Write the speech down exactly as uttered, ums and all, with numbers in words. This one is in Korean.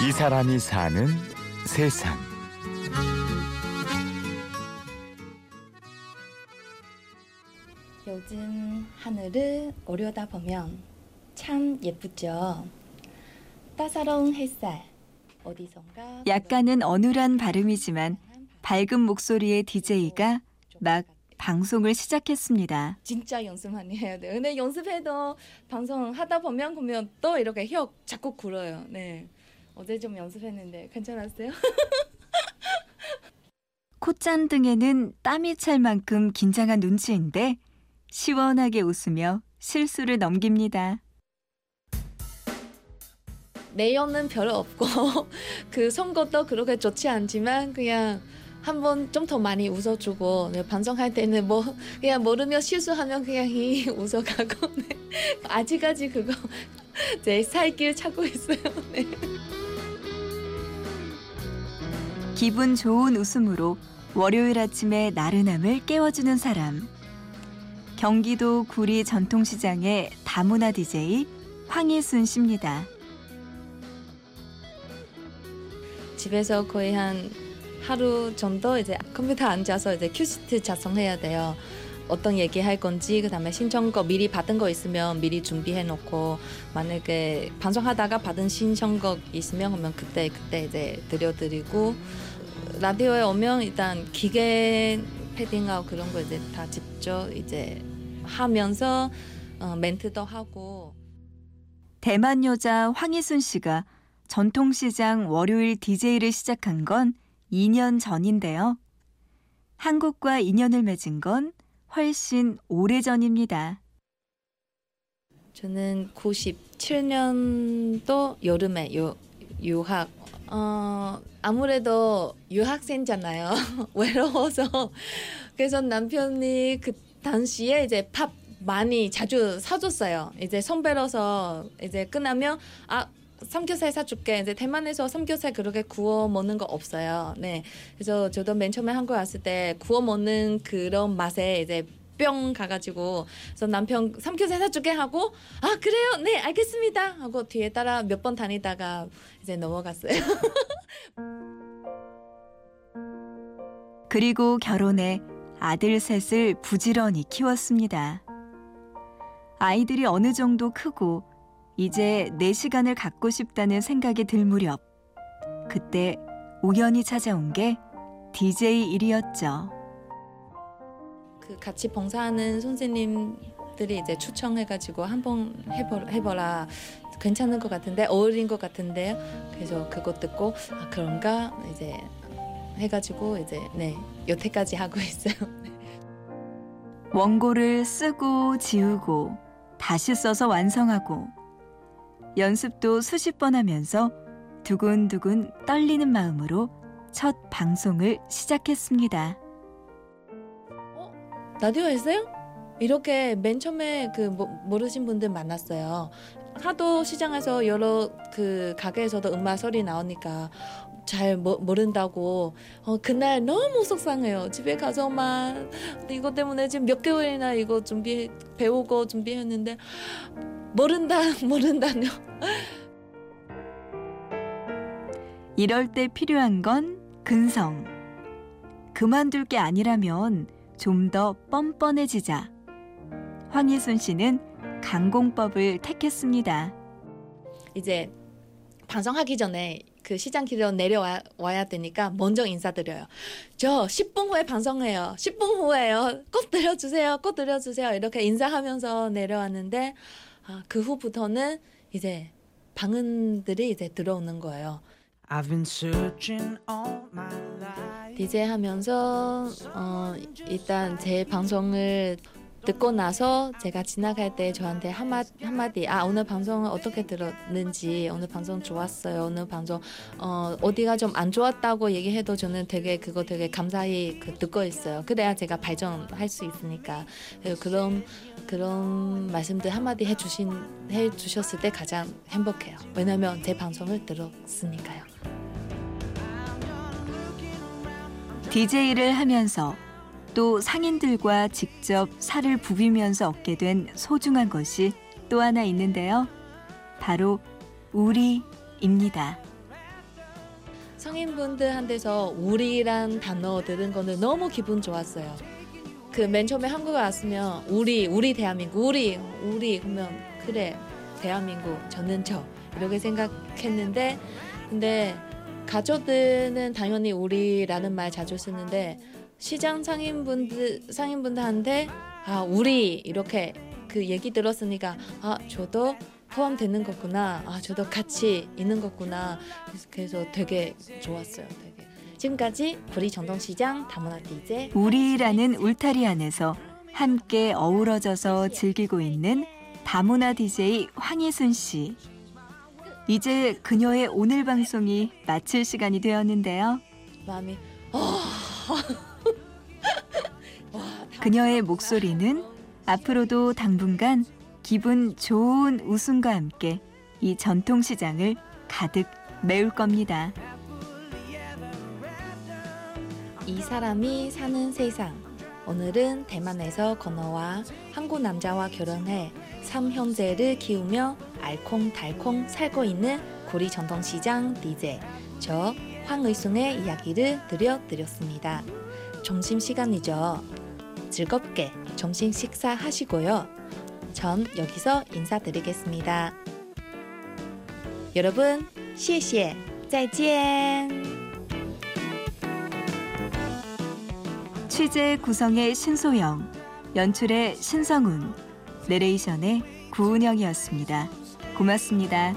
이 사람이 사는 세상. 요즘 하늘을 오려다 보면 참 예쁘죠. 따사로운 햇살, 어디선가 약간은 어눌한 발음이지만 밝은 목소리의 디제이가 막 방송을 시작했습니다. 진짜 연습 많이 해야 돼요. 근데 연습해도 방송 하다 보면 보면 또 이렇게 혀 자꾸 굴어요. 네, 어제 좀 연습했는데 괜찮았어요? 콧잔 등에는 땀이 찰 만큼 긴장한 눈치인데 시원하게 웃으며 실수를 넘깁니다. 내연은 별로 없고 그 선거도 그렇게 좋지 않지만 그냥 한번 좀 더 많이 웃어주고, 네, 방송할 때는 뭐 그냥 모르면 실수하면 그냥 히 웃어가고, 네. 아직까지 그거 제 살길 찾고 있어요. 네. 기분 좋은 웃음으로 월요일 아침에 나른함을 깨워주는 사람. 경기도 구리 전통시장의 다문화 디제이 황예순 씨입니다. 집에서 거의 한 하루 정도 이제 컴퓨터 앉아서 이제 큐시트 작성해야 돼요. 어떤 얘기 할 건지, 그 다음에 신청거 미리 받은 거 있으면 미리 준비해 놓고, 만약에 방송하다가 받은 신청곡 있으면 그러면 그때 그때 이제 들려드리고, 라디오에 오면 일단 기계 패딩하고 그런 거 이제 다 직접 이제 하면서 어, 멘트도 하고. 대만 여자 황예순 씨가 전통시장 월요일 디제이를 시작한 건 이 년 전인데요. 한국과 인연을 맺은 건 훨씬 오래전입니다. 저는 구십칠 년도 여름에 유, 유학. 어, 아무래도 유학생잖아요. 외로워서. 그래서 남편이 그 당시에 이제 밥 많이 자주 사줬어요. 이제 선배로서 이제 끝나면 아, 삼겹살 사줄게. 이제 대만에서 삼겹살 그렇게 구워 먹는 거 없어요. 네. 그래서 저도 맨 처음에 한국 왔을 때 구워 먹는 그런 맛에 이제 뿅 가가지고, 그래서 남편 삼겹살 사줄게 하고, 아, 그래요? 네, 알겠습니다. 하고 뒤에 따라 몇 번 다니다가 이제 넘어갔어요. 그리고 결혼해 아들 셋을 부지런히 키웠습니다. 아이들이 어느 정도 크고 이제 내 시간을 갖고 싶다는 생각이 들 무렵, 그때 우연히 찾아온 게 디제이 일이었죠. 그 같이 봉사하는 선생님들이 이제 추천해가지고 한번 해보, 해보라. 괜찮은 것 같은데, 어울린 것 같은데. 그래서 그거 듣고 아, 그런가 이제 해가지고 이제 네, 여태까지 하고 있어요. 원고를 쓰고 지우고 다시 써서 완성하고. 연습도 수십 번 하면서 두근두근 떨리는 마음으로 첫 방송을 시작했습니다. 어? 라디오 있어요? 이렇게 맨 처음에 그 뭐, 모르신 분들 많았어요. 하도 시장에서 여러 그 가게에서도 음악 소리 나오니까 잘 모, 모른다고. 어, 그날 너무 속상해요. 집에 가서 막 이거 때문에 지금 몇 개월이나 이거 준비 배우고 준비했는데 모른다, 모른다뇨. 이럴 때 필요한 건 근성. 그만둘 게 아니라면 좀 더 뻔뻔해지자. 황예순 씨는 강공법을 택했습니다. 이제 방송하기 전에 그 시장 길로 내려와야 되니까 먼저 인사드려요. 저 십 분 후에 방송해요. 십 분 후에요. 꼭 들려주세요. 꼭 들려주세요. 이렇게 인사하면서 내려왔는데, 아, 그 후부터는 이제 방음들이 이제 들어오는 거예요. 디제이 하면서 어, 일단 제 방송을 듣고 나서 제가 지나갈 때 저한테 한마, 한마디, 아, 오늘 방송을 어떻게 들었는지, 오늘 방송 좋았어요, 오늘 방송 어, 어디가 좀 안 좋았다고 얘기해도 저는 되게 그거 되게 감사히 그, 듣고 있어요. 그래야 제가 발전할 수 있으니까. 그런 그런 말씀들 한마디 해주신, 해주셨을 때 가장 행복해요. 왜냐하면 제 방송을 들었으니까요. 디제이를 하면서 또 상인들과 직접 살을 부비면서 얻게 된 소중한 것이 또 하나 있는데요. 바로 우리입니다. 성인분들한테서 우리란 단어 들은 거는 너무 기분 좋았어요. 그 맨 처음에 한국에 왔으면 우리, 우리 대한민국, 우리, 우리 그러면 그래, 대한민국, 저는 저 이렇게 생각했는데, 근데 가족들은 당연히 우리라는 말 자주 쓰는데 시장 상인분들, 상인분들한테 아 우리 이렇게 그 얘기 들었으니까 아 저도 포함되는 거구나, 아 저도 같이 있는 거구나. 그래서 되게 좋았어요. 되게. 지금까지 구리전통시장 다문화 디제이 우리라는 울타리 안에서 함께 어우러져서 즐기고 있는 다문화 디제이 황예순 씨. 이제 그녀의 오늘 방송이 마칠 시간이 되었는데요. 마음이 그녀의 목소리는 앞으로도 당분간 기분 좋은 웃음과 함께 이 전통시장을 가득 메울 겁니다. 이 사람이 사는 세상. 오늘은 대만에서 건너와 한국 남자와 결혼해 삼 형제를 키우며 알콩달콩 살고 있는 구리전통시장 디제이 저 황의순의 이야기를 들려드렸습니다. 점심시간이죠. 즐겁게 점심 식사하시고요. 전 여기서 인사드리겠습니다. 여러분, 谢谢, 再见! 취재 구성의 신소영, 연출의 신성훈, 내레이션의 구은영이었습니다. 고맙습니다.